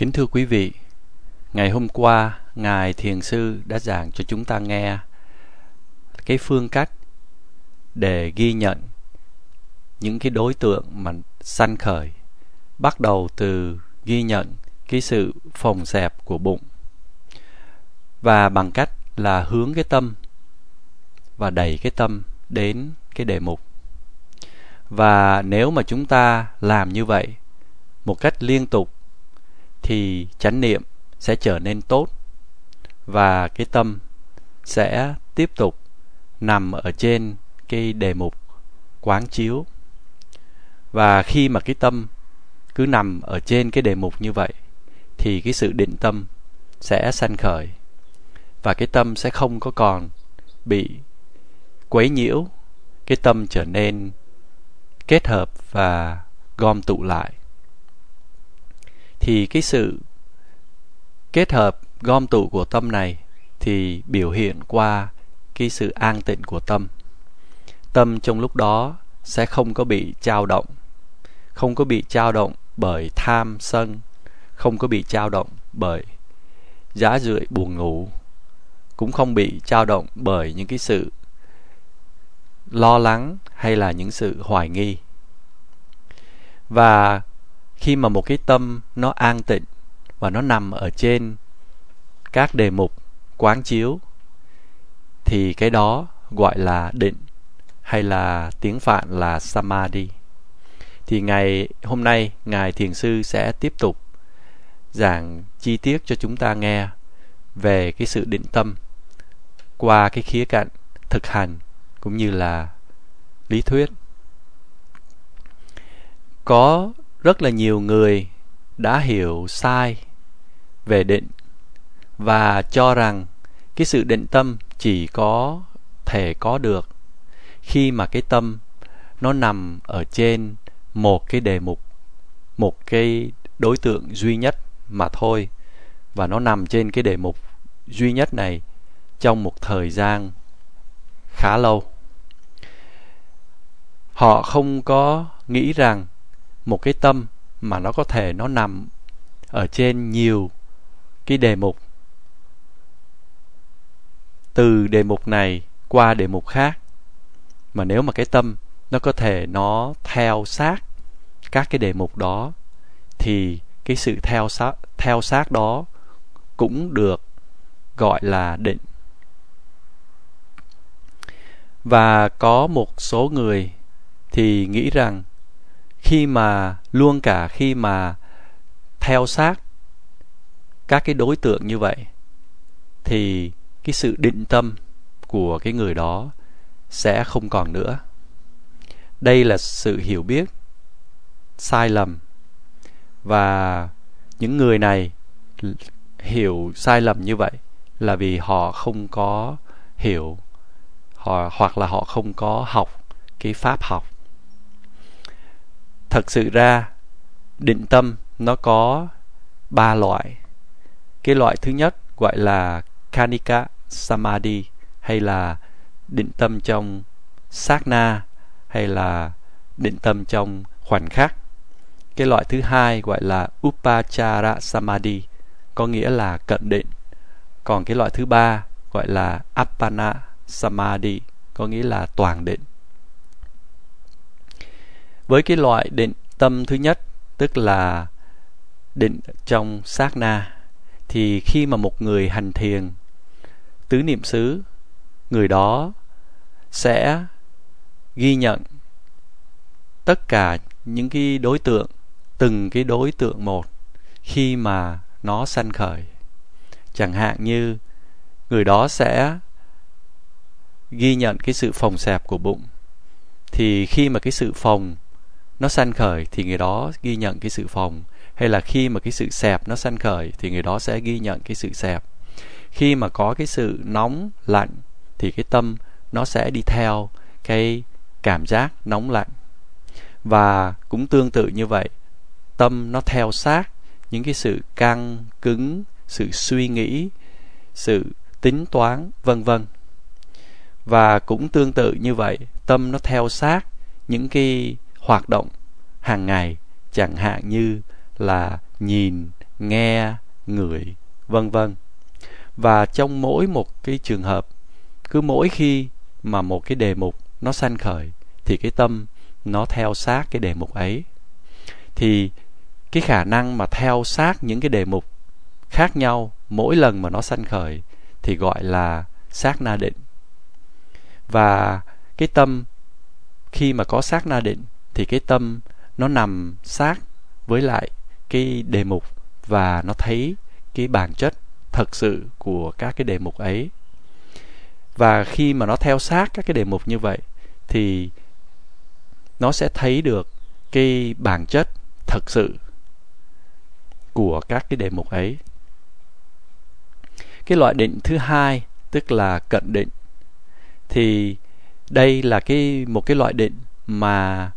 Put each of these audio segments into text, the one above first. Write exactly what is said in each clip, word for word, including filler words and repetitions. Kính thưa quý vị, ngày hôm qua Ngài Thiền Sư đã giảng cho chúng ta nghe cái phương cách để ghi nhận những cái đối tượng mà sanh khởi, bắt đầu từ ghi nhận cái sự phồng xẹp của bụng, và bằng cách là hướng cái tâm và đẩy cái tâm đến cái đề mục. Và nếu mà chúng ta làm như vậy một cách liên tục thì chánh niệm sẽ trở nên tốt, và cái tâm sẽ tiếp tục nằm ở trên cái đề mục quán chiếu. Và khi mà cái tâm cứ nằm ở trên cái đề mục như vậy thì cái sự định tâm sẽ sanh khởi, và cái tâm sẽ không có còn bị quấy nhiễu. Cái tâm trở nên kết hợp và gom tụ lại, thì cái sự kết hợp gom tụ của tâm này thì biểu hiện qua cái sự an tịnh của tâm. Tâm trong lúc đó sẽ không có bị dao động, không có bị dao động bởi tham sân, không có bị dao động bởi dã rượi buồn ngủ, cũng không bị dao động bởi những cái sự lo lắng hay là những sự hoài nghi. Và khi mà một cái tâm nó an tịnh và nó nằm ở trên các đề mục quán chiếu thì cái đó gọi là định, hay là tiếng Phạn là samadhi. Thì ngày hôm nay Ngài Thiền Sư sẽ tiếp tục giảng chi tiết cho chúng ta nghe về cái sự định tâm qua cái khía cạnh thực hành cũng như là lý thuyết. Có rất là nhiều người đã hiểu sai về định và cho rằng cái sự định tâm chỉ có thể có được khi mà cái tâm nó nằm ở trên một cái đề mục, một cái đối tượng duy nhất mà thôi, và nó nằm trên cái đề mục duy nhất này trong một thời gian khá lâu. Họ không có nghĩ rằng một cái tâm mà nó có thể nó nằm ở trên nhiều cái đề mục, từ đề mục này qua đề mục khác, mà nếu mà cái tâm nó có thể nó theo sát các cái đề mục đó thì cái sự theo sát, theo sát đó cũng được gọi là định. Và có một số người thì nghĩ rằng khi mà luôn cả khi mà theo sát các cái đối tượng như vậy thì cái sự định tâm của cái người đó sẽ không còn nữa. Đây là sự hiểu biết sai lầm, và những người này hiểu sai lầm như vậy là vì họ không có hiểu họ, hoặc là họ không có học cái pháp học. Thật sự ra định tâm nó có ba loại. Cái loại thứ nhất gọi là Kanika Samadhi, hay là định tâm trong sát na, hay là định tâm trong khoảnh khắc. Cái loại thứ hai gọi là Upachara Samadhi, có nghĩa là cận định. Còn cái loại thứ ba gọi là Appana Samadhi, có nghĩa là toàn định. Với cái loại định tâm thứ nhất, tức là định trong sát na, thì khi mà một người hành thiền tứ niệm xứ, người đó sẽ ghi nhận tất cả những cái đối tượng, từng cái đối tượng một khi mà nó sanh khởi. Chẳng hạn như người đó sẽ ghi nhận cái sự phồng xẹp của bụng, thì khi mà cái sự phồng nó sanh khởi thì người đó ghi nhận cái sự phồng, hay là khi mà cái sự xẹp nó sanh khởi thì người đó sẽ ghi nhận cái sự xẹp. Khi mà có cái sự nóng lạnh thì cái tâm nó sẽ đi theo cái cảm giác nóng lạnh. Và cũng tương tự như vậy, tâm nó theo sát những cái sự căng cứng, sự suy nghĩ, sự tính toán, vân vân. Và cũng tương tự như vậy, tâm nó theo sát những cái hoạt động hàng ngày, chẳng hạn như là nhìn, nghe, ngửi, vân vân. Và trong mỗi một cái trường hợp, cứ mỗi khi mà một cái đề mục nó sanh khởi thì cái tâm nó theo sát cái đề mục ấy. Thì cái khả năng mà theo sát những cái đề mục khác nhau mỗi lần mà nó sanh khởi thì gọi là sát na định. Và cái tâm khi mà có sát na định thì cái tâm nó nằm sát với lại cái đề mục và nó thấy cái bản chất thật sự của các cái đề mục ấy. Và khi mà nó theo sát các cái đề mục như vậy thì nó sẽ thấy được cái bản chất thật sự của các cái đề mục ấy. Cái loại định thứ hai tức là cận định. Thì đây là cái một cái loại định mà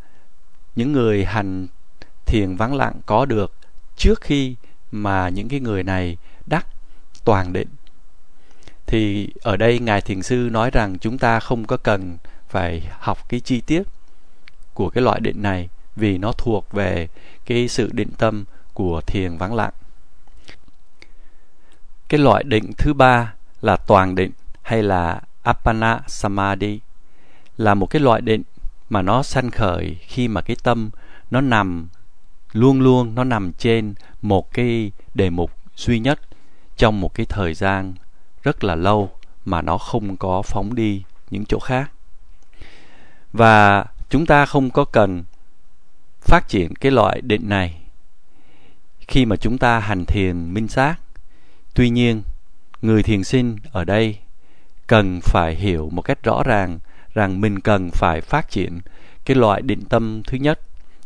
những người hành thiền vắng lặng có được trước khi mà những cái người này đắc toàn định. Thì ở đây Ngài Thiền Sư nói rằng chúng ta không có cần phải học cái chi tiết của cái loại định này, vì nó thuộc về cái sự định tâm của thiền vắng lặng. Cái loại định thứ ba là toàn định hay là Appana Samadhi, là một cái loại định mà nó sanh khởi khi mà cái tâm nó nằm luôn luôn nó nằm trên một cái đề mục duy nhất trong một cái thời gian rất là lâu mà nó không có phóng đi những chỗ khác. Và chúng ta không có cần phát triển cái loại định này khi mà chúng ta hành thiền minh sát. Tuy nhiên, người thiền sinh ở đây cần phải hiểu một cách rõ ràng rằng mình cần phải phát triển cái loại định tâm thứ nhất,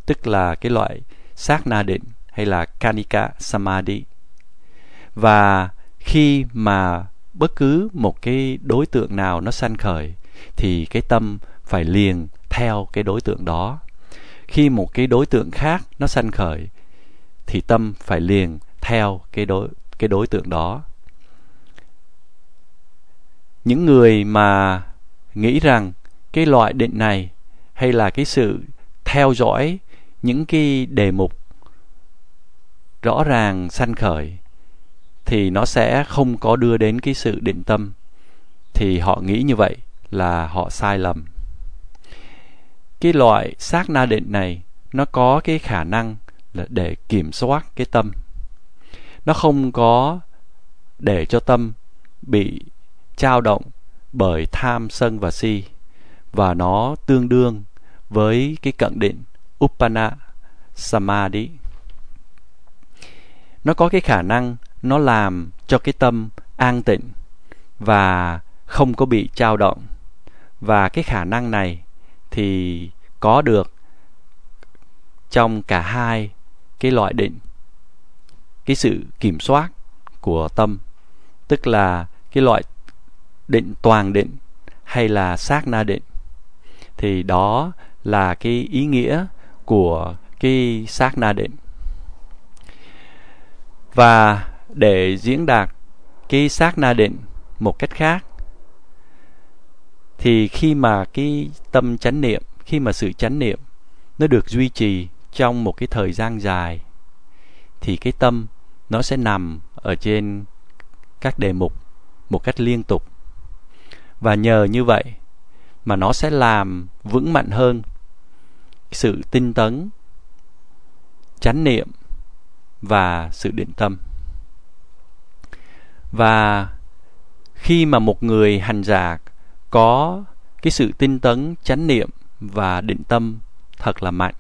tức là cái loại sát na định hay là Kanika Samadhi. Và khi mà bất cứ một cái đối tượng nào nó sanh khởi thì cái tâm phải liền theo cái đối tượng đó. Khi một cái đối tượng khác nó sanh khởi thì tâm phải liền theo cái đối, cái đối tượng đó. Những người mà nghĩ rằng cái loại định này hay là cái sự theo dõi những cái đề mục rõ ràng sanh khởi thì nó sẽ không có đưa đến cái sự định tâm, thì họ nghĩ như vậy là họ sai lầm. Cái loại sát na định này nó có cái khả năng là để kiểm soát cái tâm. Nó không có để cho tâm bị dao động bởi tham, sân và si. Và nó tương đương với cái cận định Uppana Samadhi. Nó có cái khả năng nó làm cho cái tâm an tịnh và không có bị dao động. Và cái khả năng này thì có được trong cả hai cái loại định. Cái sự kiểm soát của tâm, tức là cái loại định toàn định hay là sát na định. Thì đó là cái ý nghĩa của cái sát na định. Và để diễn đạt cái sát na định một cách khác, thì khi mà cái tâm chánh niệm, khi mà sự chánh niệm nó được duy trì trong một cái thời gian dài, thì cái tâm nó sẽ nằm ở trên các đề mục một cách liên tục. Và nhờ như vậy mà nó sẽ làm vững mạnh hơn sự tinh tấn, chánh niệm và sự định tâm. Và khi mà một người hành giả có cái sự tinh tấn, chánh niệm và định tâm thật là mạnh,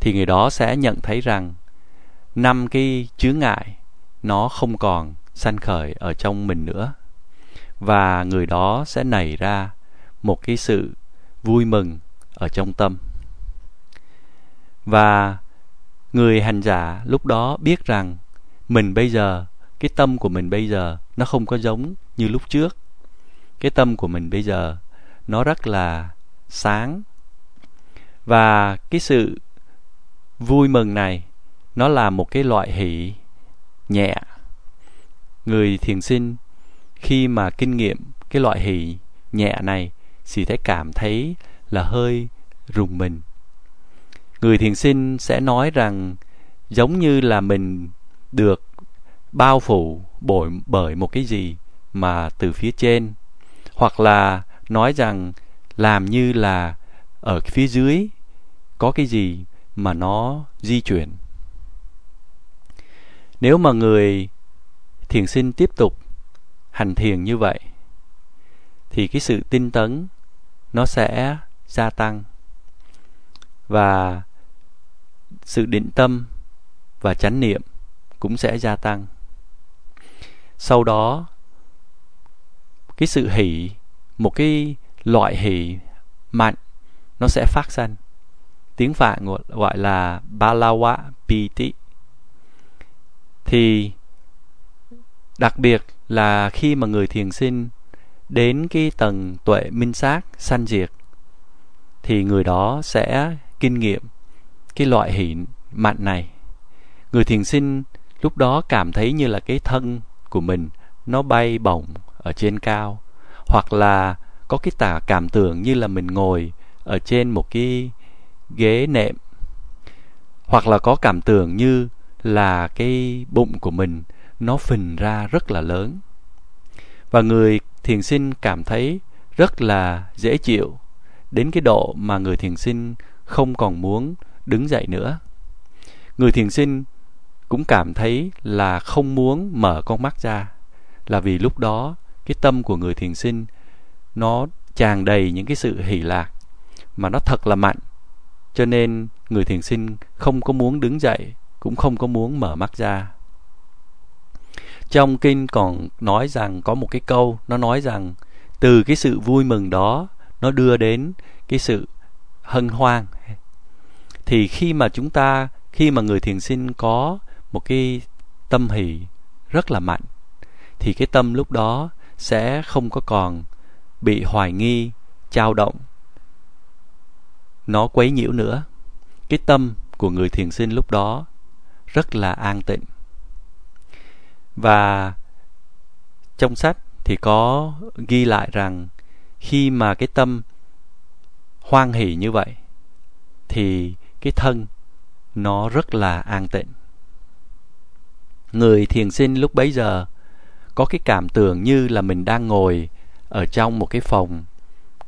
thì người đó sẽ nhận thấy rằng năm cái chướng ngại nó không còn sanh khởi ở trong mình nữa. Và người đó sẽ nảy ra một cái sự vui mừng ở trong tâm. Và người hành giả lúc đó biết rằng mình bây giờ, cái tâm của mình bây giờ nó không có giống như lúc trước. Cái tâm của mình bây giờ nó rất là sáng. Và cái sự vui mừng này nó là một cái loại hỷ nhẹ. Người thiền sinh khi mà kinh nghiệm cái loại hỷ nhẹ này thì sẽ cảm thấy là hơi rùng mình. Người thiền sinh sẽ nói rằng giống như là mình được bao phủ bởi, bởi một cái gì mà từ phía trên, hoặc là nói rằng làm như là ở phía dưới có cái gì mà nó di chuyển. Nếu mà người thiền sinh tiếp tục hành thiền như vậy thì cái sự tinh tấn nó sẽ gia tăng, và sự định tâm và chánh niệm cũng sẽ gia tăng. Sau đó cái sự hỷ, một cái loại hỷ mạnh nó sẽ phát sanh. Tiếng Phạn gọi là balawa pīti. Thì đặc biệt là khi mà người thiền sinh đến cái tầng tuệ minh sát sanh diệt thì người đó sẽ kinh nghiệm cái loại hỷ mạnh này. Người thiền sinh lúc đó cảm thấy như là cái thân của mình nó bay bổng ở trên cao, hoặc là có cái tả cảm tưởng như là mình ngồi ở trên một cái ghế nệm, hoặc là có cảm tưởng như là cái bụng của mình nó phình ra rất là lớn. Và người thiền sinh cảm thấy rất là dễ chịu, đến cái độ mà người thiền sinh không còn muốn đứng dậy nữa. Người thiền sinh cũng cảm thấy là không muốn mở con mắt ra, là vì lúc đó cái tâm của người thiền sinh nó tràn đầy những cái sự hỷ lạc mà nó thật là mạnh, cho nên người thiền sinh không có muốn đứng dậy, cũng không có muốn mở mắt ra. Trong kinh còn nói rằng có một cái câu nó nói rằng từ cái sự vui mừng đó nó đưa đến cái sự hân hoan. Thì khi mà chúng ta, khi mà người thiền sinh có một cái tâm hỷ rất là mạnh thì cái tâm lúc đó sẽ không có còn bị hoài nghi, dao động, nó quấy nhiễu nữa. Cái tâm của người thiền sinh lúc đó rất là an tịnh. Và trong sách thì có ghi lại rằng khi mà cái tâm hoan hỷ như vậy thì cái thân nó rất là an tịnh. Người thiền sinh lúc bấy giờ có cái cảm tưởng như là mình đang ngồi ở trong một cái phòng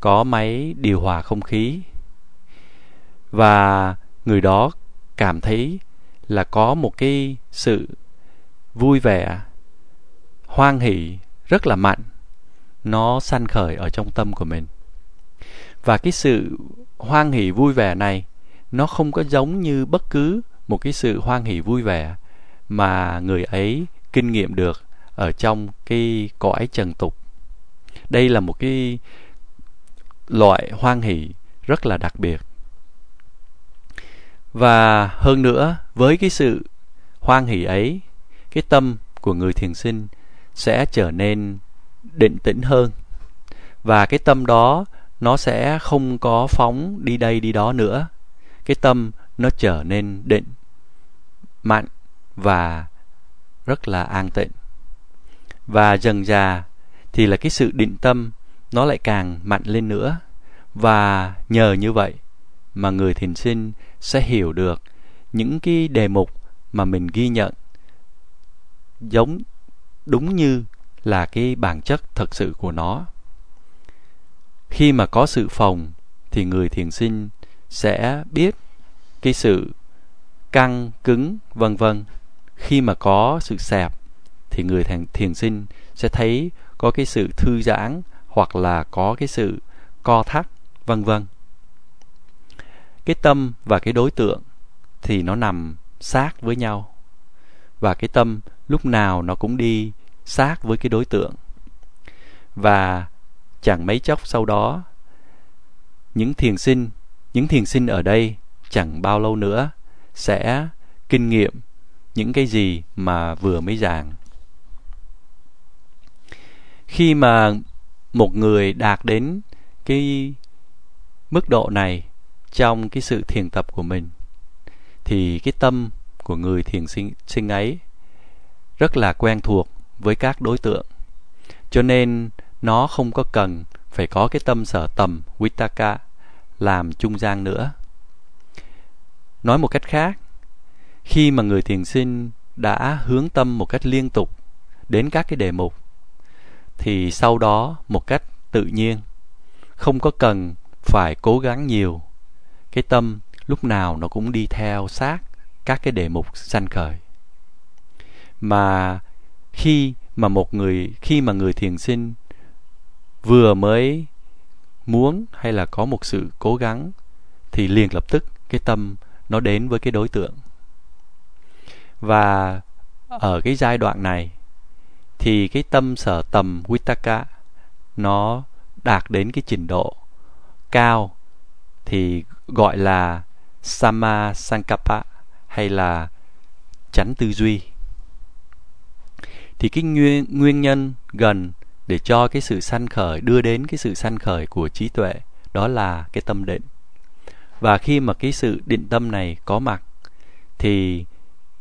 có máy điều hòa không khí, và người đó cảm thấy là có một cái sự vui vẻ, hoan hỷ rất là mạnh nó sanh khởi ở trong tâm của mình. Và cái sự hoan hỷ vui vẻ này nó không có giống như bất cứ một cái sự hoan hỷ vui vẻ mà người ấy kinh nghiệm được ở trong cái cõi trần tục. Đây là một cái loại hoan hỷ rất là đặc biệt. Và hơn nữa, với cái sự hoan hỷ ấy, cái tâm của người thiền sinh sẽ trở nên định tĩnh hơn, và cái tâm đó nó sẽ không có phóng đi đây đi đó nữa. Cái tâm nó trở nên định, mạnh và rất là an tịnh. Và dần dà thì là cái sự định tâm nó lại càng mạnh lên nữa. Và nhờ như vậy mà người thiền sinh sẽ hiểu được những cái đề mục mà mình ghi nhận giống đúng như là cái bản chất thật sự của nó. Khi mà có sự phòng thì người thiền sinh sẽ biết cái sự căng, cứng, vân vân. Khi mà có sự xẹp thì người thiền sinh sẽ thấy có cái sự thư giãn, hoặc là có cái sự co thắt, vân vân. Cái tâm và cái đối tượng thì nó nằm sát với nhau, và cái tâm lúc nào nó cũng đi sát với cái đối tượng. Và chẳng mấy chốc sau đó, những thiền sinh, những thiền sinh ở đây chẳng bao lâu nữa sẽ kinh nghiệm những cái gì mà vừa mới giảng. Khi mà một người đạt đến cái mức độ này trong cái sự thiền tập của mình thì cái tâm của người thiền sinh, sinh ấy rất là quen thuộc với các đối tượng, cho nên nó không có cần phải có cái tâm sở tầm vitakka làm trung gian nữa. Nói một cách khác, khi mà người thiền sinh đã hướng tâm một cách liên tục đến các cái đề mục, thì sau đó một cách tự nhiên, không có cần phải cố gắng nhiều, cái tâm lúc nào nó cũng đi theo sát các cái đề mục sanh khởi. Mà khi mà một người, khi mà người thiền sinh vừa mới muốn hay là có một sự cố gắng, thì liền lập tức cái tâm nó đến với cái đối tượng. Và ở cái giai đoạn này thì cái tâm sở tầm vitakka nó đạt đến cái trình độ cao thì gọi là Sama Sankapa hay là chánh tư duy. Thì cái nguyên, nguyên nhân gần để cho cái sự sanh khởi, đưa đến cái sự sanh khởi của trí tuệ, đó là cái tâm định. Và khi mà cái sự định tâm này có mặt thì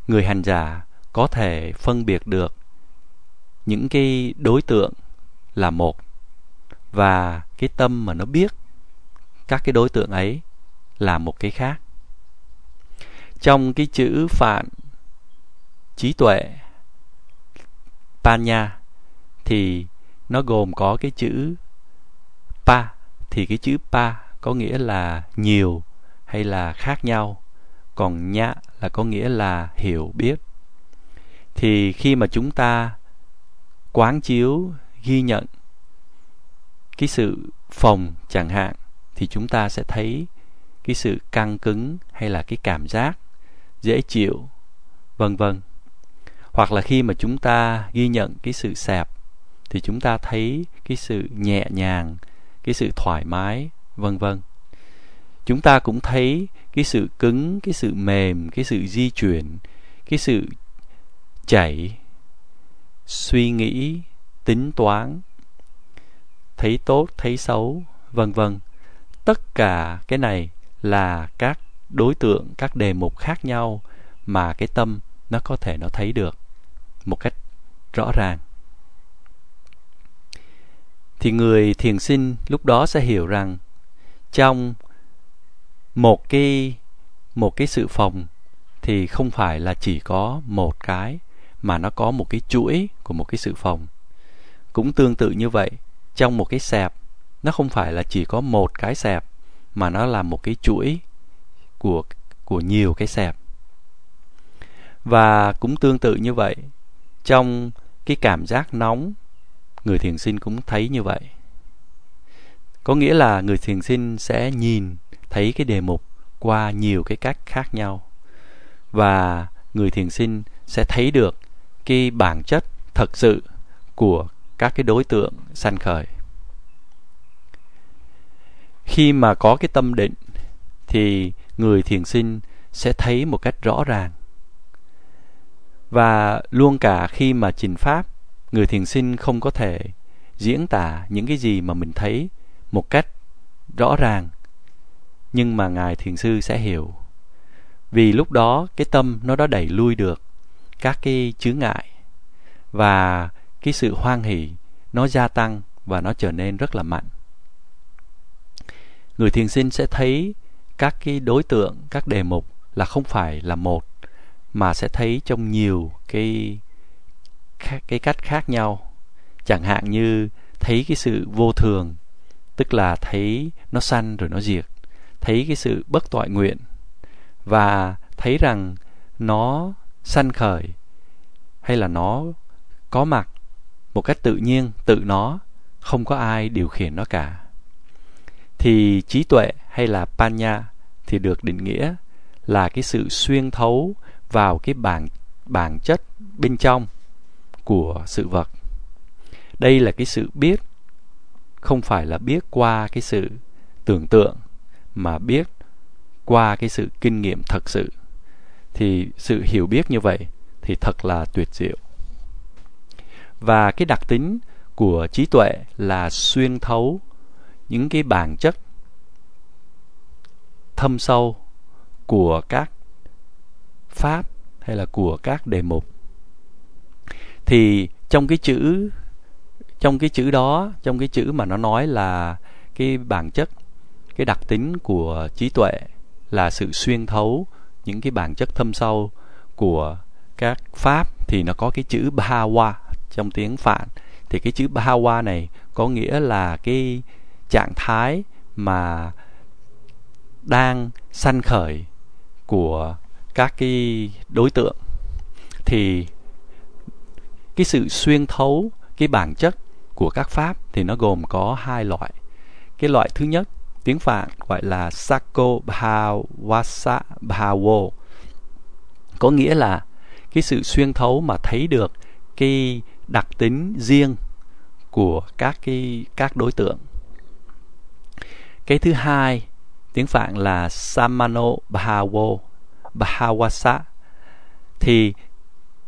người hành giả có thể phân biệt được những cái đối tượng là một, và cái tâm mà nó biết các cái đối tượng ấy là một cái khác. Trong cái chữ phạn trí tuệ panha thì nó gồm có cái chữ pa, thì cái chữ pa có nghĩa là nhiều hay là khác nhau, còn nhã là có nghĩa là hiểu biết. Thì khi mà chúng ta quán chiếu ghi nhận cái sự phòng chẳng hạn, thì chúng ta sẽ thấy cái sự căng cứng hay là cái cảm giác dễ chịu, vân vân. Hoặc là khi mà chúng ta ghi nhận cái sự sẹp thì chúng ta thấy cái sự nhẹ nhàng, cái sự thoải mái, vân vân. Chúng ta cũng thấy cái sự cứng, cái sự mềm, cái sự di chuyển, cái sự chảy, suy nghĩ, tính toán, thấy tốt, thấy xấu, vân vân. Tất cả cái này là các đối tượng, các đề mục khác nhau mà cái tâm nó có thể nó thấy được một cách rõ ràng. Thì người thiền sinh lúc đó sẽ hiểu rằng trong một cái một cái sự phòng thì không phải là chỉ có một cái, mà nó có một cái chuỗi của một cái sự phòng. Cũng tương tự như vậy, trong một cái sẹp nó không phải là chỉ có một cái sẹp, mà nó là một cái chuỗi của của nhiều cái sẹp. Và cũng tương tự như vậy, trong cái cảm giác nóng, người thiền sinh cũng thấy như vậy. Có nghĩa là người thiền sinh sẽ nhìn thấy cái đề mục qua nhiều cái cách khác nhau, và người thiền sinh sẽ thấy được cái bản chất thật sự của các cái đối tượng sanh khởi. Khi mà có cái tâm định thì người thiền sinh sẽ thấy một cách rõ ràng. Và luôn cả khi mà trình pháp, người thiền sinh không có thể diễn tả những cái gì mà mình thấy một cách rõ ràng, nhưng mà Ngài Thiền Sư sẽ hiểu. Vì lúc đó cái tâm nó đã đẩy lui được các cái chướng ngại, và cái sự hoan hỷ nó gia tăng và nó trở nên rất là mạnh. Người thiền sinh sẽ thấy các cái đối tượng, các đề mục là không phải là một, mà sẽ thấy trong nhiều cái, cái cách khác nhau. Chẳng hạn như thấy cái sự vô thường, tức là thấy nó sanh rồi nó diệt, thấy cái sự bất toại nguyện, và thấy rằng nó sanh khởi hay là nó có mặt một cách tự nhiên, tự nó, không có ai điều khiển nó cả. Thì trí tuệ hay là panha thì được định nghĩa là cái sự xuyên thấu vào cái bản, bản chất bên trong của sự vật. Đây là cái sự biết, không phải là biết qua cái sự tưởng tượng, mà biết qua cái sự kinh nghiệm thật sự. Thì sự hiểu biết như vậy thì thật là tuyệt diệu. Và cái đặc tính của trí tuệ là xuyên thấu những cái bản chất thâm sâu của các pháp hay là của các đề mục. Thì trong cái chữ trong cái chữ đó, trong cái chữ mà nó nói là cái bản chất, cái đặc tính của trí tuệ là sự xuyên thấu những cái bản chất thâm sâu của các pháp thì nó có cái chữ Bhawa trong tiếng Phạn. Thì cái chữ Bhawa này có nghĩa là cái trạng thái mà đang sanh khởi của các cái đối tượng. Thì cái sự xuyên thấu cái bản chất của các pháp thì nó gồm có hai loại. Cái loại thứ nhất tiếng Phạn gọi là sākô bhāvāsa bhāvô, có nghĩa là cái sự xuyên thấu mà thấy được cái đặc tính riêng của các cái các đối tượng. Cái thứ hai tiếng Phạn là sammano bhāvô bhāvāsa, thì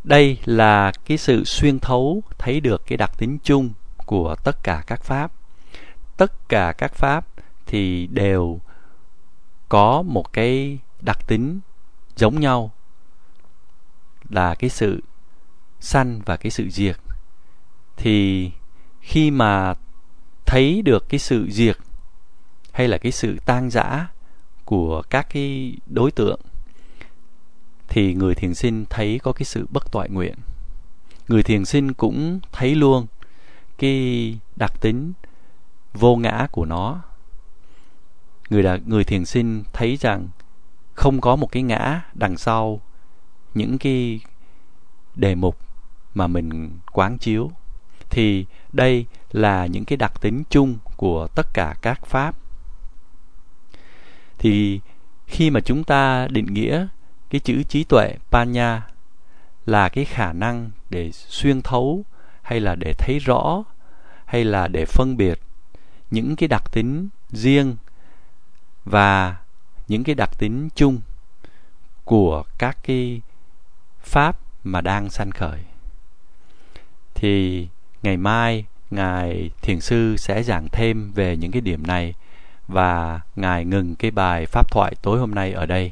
đây là cái sự xuyên thấu thấy được cái đặc tính chung của tất cả các pháp. Tất cả các pháp thì đều có một cái đặc tính giống nhau là cái sự sanh và cái sự diệt. Thì khi mà thấy được cái sự diệt hay là cái sự tan rã của các cái đối tượng thì người thiền sinh thấy có cái sự bất toại nguyện. Người thiền sinh cũng thấy luôn cái đặc tính vô ngã của nó. Người, đã, người thiền sinh thấy rằng không có một cái ngã đằng sau những cái đề mục mà mình quán chiếu. Thì đây là những cái đặc tính chung của tất cả các pháp. Thì khi mà chúng ta định nghĩa cái chữ trí tuệ panha là cái khả năng để xuyên thấu hay là để thấy rõ hay là để phân biệt những cái đặc tính riêng và những cái đặc tính chung của các cái pháp mà đang sanh khởi. Thì ngày mai Ngài Thiền Sư sẽ giảng thêm về những cái điểm này và Ngài ngừng cái bài pháp thoại tối hôm nay ở đây.